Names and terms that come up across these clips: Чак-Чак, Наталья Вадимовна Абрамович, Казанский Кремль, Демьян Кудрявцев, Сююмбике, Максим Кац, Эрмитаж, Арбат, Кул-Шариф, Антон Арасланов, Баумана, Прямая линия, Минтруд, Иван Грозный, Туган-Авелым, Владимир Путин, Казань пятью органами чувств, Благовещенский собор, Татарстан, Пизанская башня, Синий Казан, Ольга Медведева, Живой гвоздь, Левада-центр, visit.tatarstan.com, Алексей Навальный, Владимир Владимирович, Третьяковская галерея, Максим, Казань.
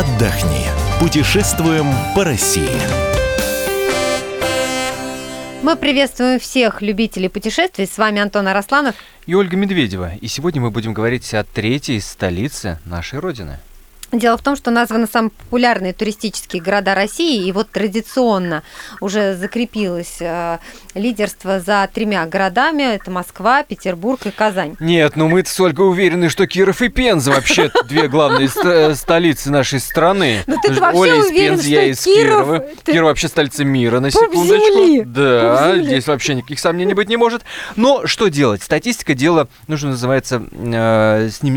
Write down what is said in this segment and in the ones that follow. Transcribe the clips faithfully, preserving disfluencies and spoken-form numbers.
отдохни. Путешествуем по России. Мы приветствуем всех любителей путешествий. С вами Антон Арасланов и Ольга Медведева. И сегодня мы будем говорить о третьей столице нашей Родины. Дело в том, что названы самые популярные туристические города России, и вот традиционно уже закрепилось э, лидерство за тремя городами. Это Москва, Петербург и Казань. Нет, ну мы-то с Ольгой уверены, что Киров и Пенза вообще две главные столицы нашей страны. Ну ты вообще уверен, что Киров... Киров вообще столица мира, на секундочку. Да, здесь вообще никаких сомнений быть не может. Но что делать? Статистика, дело, ну что называется, с ней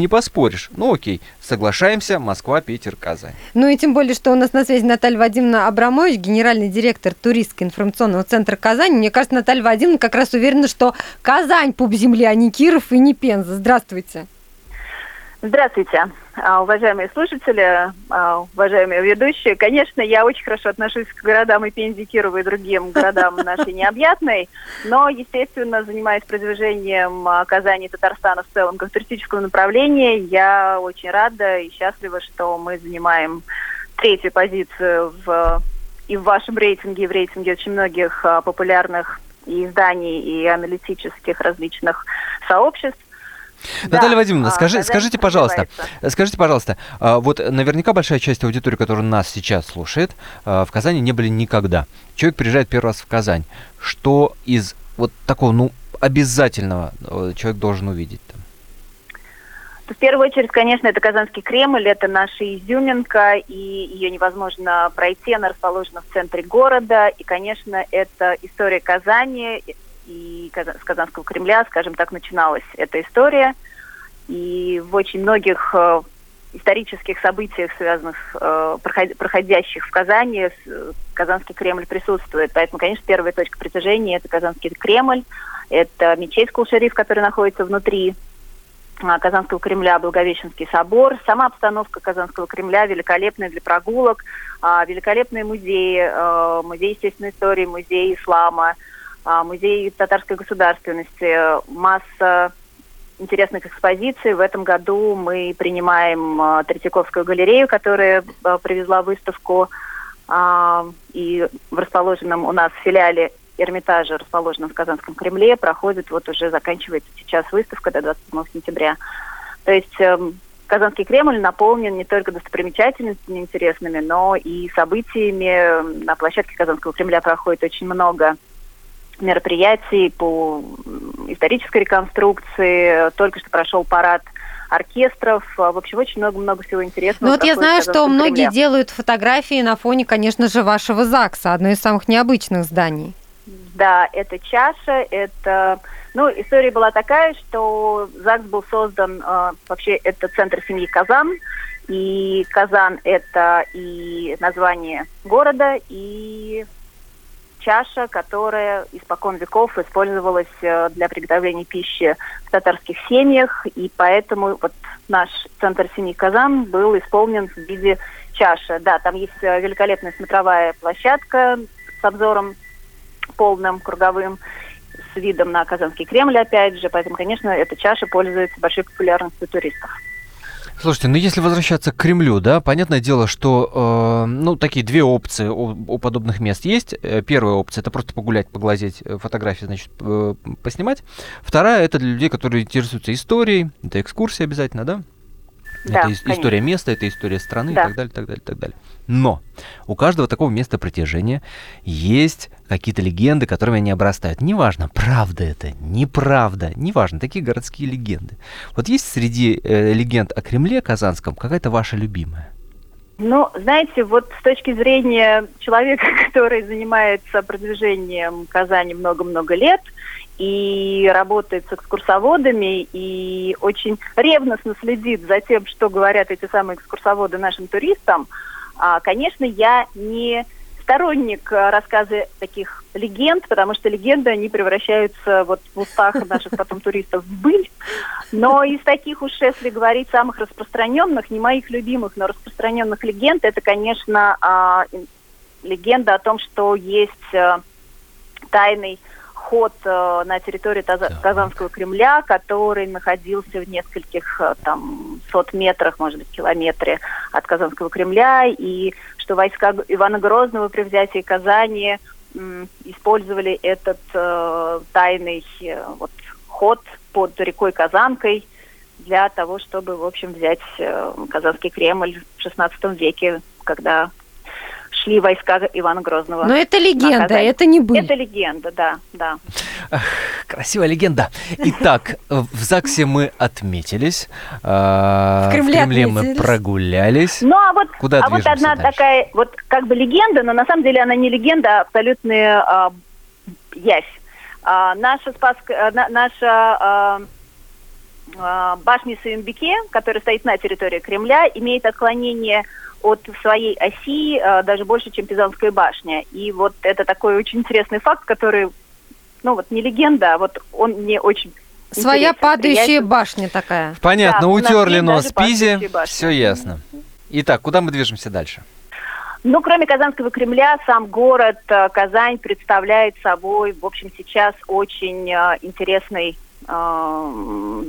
не поспоришь. Ну окей, соглашаемся. Москва, Питер, Казань. Ну и тем более, что у нас на связи Наталья Вадимовна Абрамович, генеральный директор туристско-информационного центра Казань. Мне кажется, Наталья Вадимовна как раз уверена, что Казань пуп земли, а не Киров и не Пенза. Здравствуйте. Здравствуйте, уважаемые слушатели, уважаемые ведущие. Конечно, я очень хорошо отношусь к городам и Пензе, Кирову и другим городам нашей необъятной, но, естественно, занимаясь продвижением Казани и Татарстана в целом как туристического направления, я очень рада и счастлива, что мы занимаем третью позицию в, и в вашем рейтинге, и в рейтинге очень многих популярных и изданий, и аналитических различных сообществ. Наталья да, Вадимовна, скажи, а, скажите, пожалуйста, скажите, пожалуйста, вот наверняка большая часть аудитории, которая нас сейчас слушает, в Казани не были никогда. Человек приезжает первый раз в Казань. Что из вот такого, ну, обязательного человек должен увидеть там? В первую очередь, конечно, это Казанский Кремль, это наша изюминка, и ее невозможно пройти, она расположена в центре города, и, конечно, это история Казани. И с Казанского Кремля, скажем так, начиналась эта история. И в очень многих э, исторических событиях, связанных, э, проходящих в Казани, Казанский Кремль присутствует. Поэтому, конечно, первая точка притяжения – это Казанский Кремль. Это мечеть Кул-Шариф, которая находится внутри э, Казанского Кремля, Благовещенский собор. Сама обстановка Казанского Кремля великолепная для прогулок. Э, великолепные музеи, э, музей естественной истории, музей ислама, музей татарской государственности, масса интересных экспозиций. В этом году мы принимаем Третьяковскую галерею, которая привезла выставку, и в расположенном у нас филиале Эрмитажа, расположенном в Казанском Кремле, проходит, вот уже заканчивается сейчас выставка до двадцать седьмого сентября. То есть Казанский Кремль наполнен не только достопримечательностями интересными, но и событиями. На площадке Казанского Кремля проходит очень много мероприятий по исторической реконструкции. Только что прошел парад оркестров. В общем, очень много-много всего интересного. Ну вот я знаю, что многие делают фотографии на фоне, конечно же, вашего ЗАГСа, одно из самых необычных зданий. Да, это чаша, это... Ну, история была такая, что ЗАГС был создан... Э, вообще, это центр семьи Казан. И Казан – это и название города, и... чаша, которая испокон веков использовалась для приготовления пищи в татарских семьях, и поэтому вот наш центр Синий Казан был исполнен в виде чаши. Да, там есть великолепная смотровая площадка с обзором полным, круговым, с видом на Казанский Кремль, опять же, поэтому, конечно, эта чаша пользуется большой популярностью туристов. Слушайте, ну если возвращаться к Кремлю, да, понятное дело, что, э, ну, такие две опции у, у подобных мест есть. Первая опция – это просто погулять, поглазеть, фотографии, значит, э, поснимать. Вторая – это для людей, которые интересуются историей, это экскурсия обязательно, да? Да, это конечно. История места, это история страны, да, и так далее, так далее, так далее. Но у каждого такого места притяжения есть какие-то легенды, которыми они обрастают. Неважно, правда это, неправда, неважно, такие городские легенды. Вот есть среди э, легенд о Кремле казанском какая-то ваша любимая? Ну, знаете, вот с точки зрения человека, который занимается продвижением Казани много-много лет и работает с экскурсоводами, и очень ревностно следит за тем, что говорят эти самые экскурсоводы нашим туристам, конечно, я не сторонник рассказа таких легенд, потому что легенды, они превращаются вот в устах наших потом туристов в быль. Но из таких уж, если говорить, самых распространенных, не моих любимых, но распространенных легенд, это, конечно, легенда о том, что есть тайный ход на территории Казанского Кремля, который находился в нескольких там сот метрах, может быть, километре от Казанского Кремля, и что войска Ивана Грозного при взятии Казани м, использовали этот э, тайный э, вот, ход под рекой Казанкой для того, чтобы, в общем, взять э, Казанский Кремль в шестнадцатом веке, когда шли войска Ивана Грозного. Но это легенда, это не было. Это легенда, да, да. Ах, красивая легенда. Итак, в ЗАГСе мы отметились, в Кремле мы прогулялись. Ну а вот, а вот одна такая, вот как бы легенда, но на самом деле она не легенда, а абсолютная явь. Наша наша башня Сююмбике, которая стоит на территории Кремля, имеет отклонение от своей оси даже больше, чем Пизанская башня. И вот это такой очень интересный факт, который, ну вот не легенда, а вот он мне очень своя интересен, падающая приятен. Башня такая. Понятно, да, утерли нос Пизе, все ясно. Итак, куда мы движемся дальше? Ну, кроме Казанского Кремля, сам город Казань представляет собой, в общем, сейчас очень интересный э,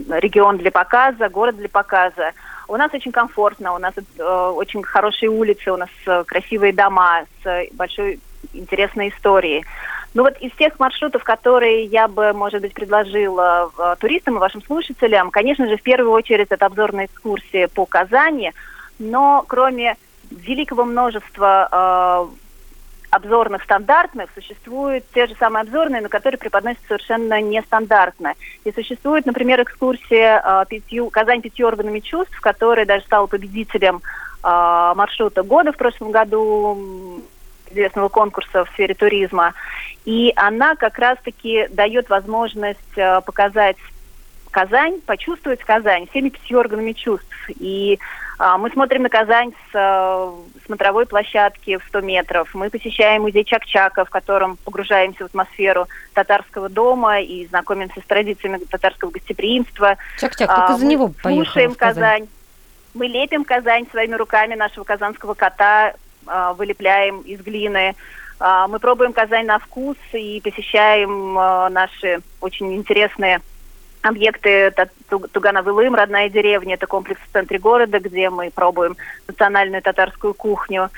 регион для показа, город для показа. У нас очень комфортно, у нас э, очень хорошие улицы, у нас э, красивые дома с э, большой интересной историей. Ну вот из тех маршрутов, которые я бы, может быть, предложила э, туристам и вашим слушателям, конечно же, в первую очередь это обзорная экскурсия по Казани, но кроме великого множества э, обзорных стандартных, существуют те же самые обзорные, но которые преподносятся совершенно нестандартно. И существует, например, экскурсия э, пятью, «Казань пятью органами чувств», которая даже стала победителем э, маршрута года в прошлом году, известного конкурса в сфере туризма. И она как раз-таки дает возможность э, показать Казань, почувствовать Казань всеми пятью органами чувств. И а, мы смотрим на Казань с а, смотровой площадки в сто метров. Мы посещаем музей Чак-Чака, в котором погружаемся в атмосферу татарского дома и знакомимся с традициями татарского гостеприимства. Чак-Чак, а, только за него поехали. Слушаем Казань. Мы лепим Казань своими руками, нашего казанского кота а, вылепляем из глины. А, мы пробуем Казань на вкус и посещаем а, наши очень интересные объекты Туган-Авелым, родная деревня, это комплекс в центре города, где мы пробуем национальную татарскую кухню,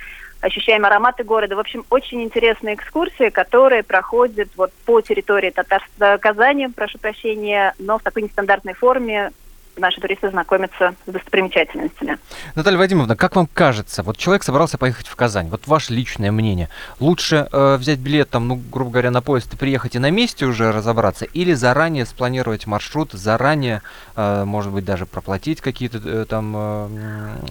ощущаем ароматы города. В общем, очень интересные экскурсии, которые проходят вот по территории татарства Казани, прошу прощения, но в такой нестандартной форме наши туристы знакомятся с достопримечательностями. Наталья Вадимовна, как вам кажется, вот человек собрался поехать в Казань, вот ваше личное мнение, лучше э, взять билет, там, ну, грубо говоря, на поезд и приехать и на месте уже разобраться, или заранее спланировать маршрут, заранее, э, может быть, даже проплатить какие-то э, там, э,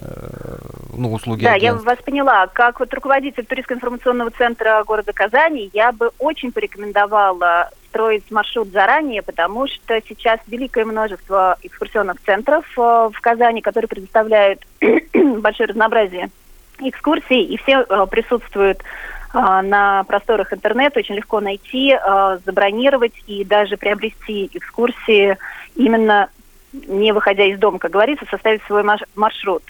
э, ну, услуги? Да, агентств. Я вас поняла. Как вот руководитель туристско-информационного центра города Казани, я бы очень порекомендовала строить маршрут заранее, потому что сейчас великое множество экскурсионных центров э, в Казани, которые предоставляют большое разнообразие экскурсий, и все э, присутствуют э, на просторах интернета, очень легко найти, э, забронировать и даже приобрести экскурсии, именно не выходя из дома, как говорится, составить свой маршрут.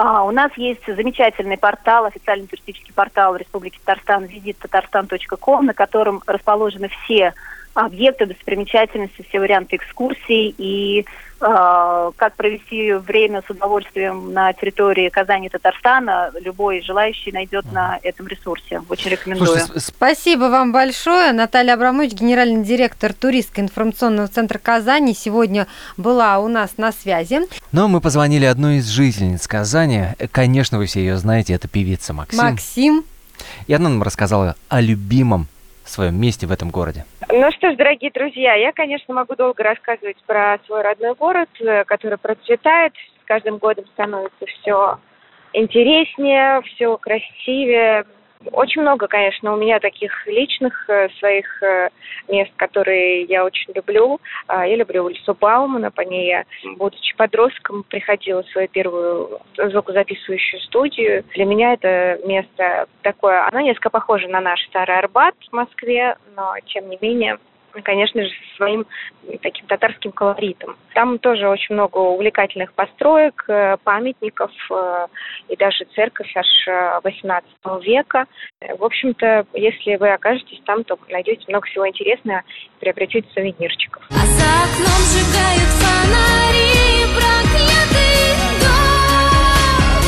А, у нас есть замечательный портал, официальный туристический портал Республики Татарстан визит точка татарстан точка ком, на котором расположены все объекты, достопримечательности, все варианты экскурсий и э, как провести время с удовольствием на территории Казани и Татарстана. Любой желающий найдет на этом ресурсе. Очень рекомендую. Слушайте, спасибо вам большое. Наталья Абрамович, генеральный директор Туристско-информационного центра Казани, сегодня была у нас на связи. Но мы позвонили одной из жительниц Казани. Конечно, вы все ее знаете. Это певица Максим. Максим. И она нам рассказала о любимом своем месте в этом городе. Ну что ж, дорогие друзья, я, конечно, могу долго рассказывать про свой родной город, который процветает, с каждым годом становится все интереснее, все красивее. Очень много, конечно, у меня таких личных своих мест, которые я очень люблю. Я люблю улицу Баумана, по ней я, будучи подростком, приходила в свою первую звукозаписывающую студию. Для меня это место такое, оно несколько похоже на наш старый Арбат в Москве, но, тем не менее, конечно же, со своим таким татарским колоритом. Там тоже очень много увлекательных построек, памятников и даже церковь аж восемнадцатого века. В общем-то, если вы окажетесь там, то найдете много всего интересного и приобретете сувенирчиков. А за окном сжигают фонари проклятый дом.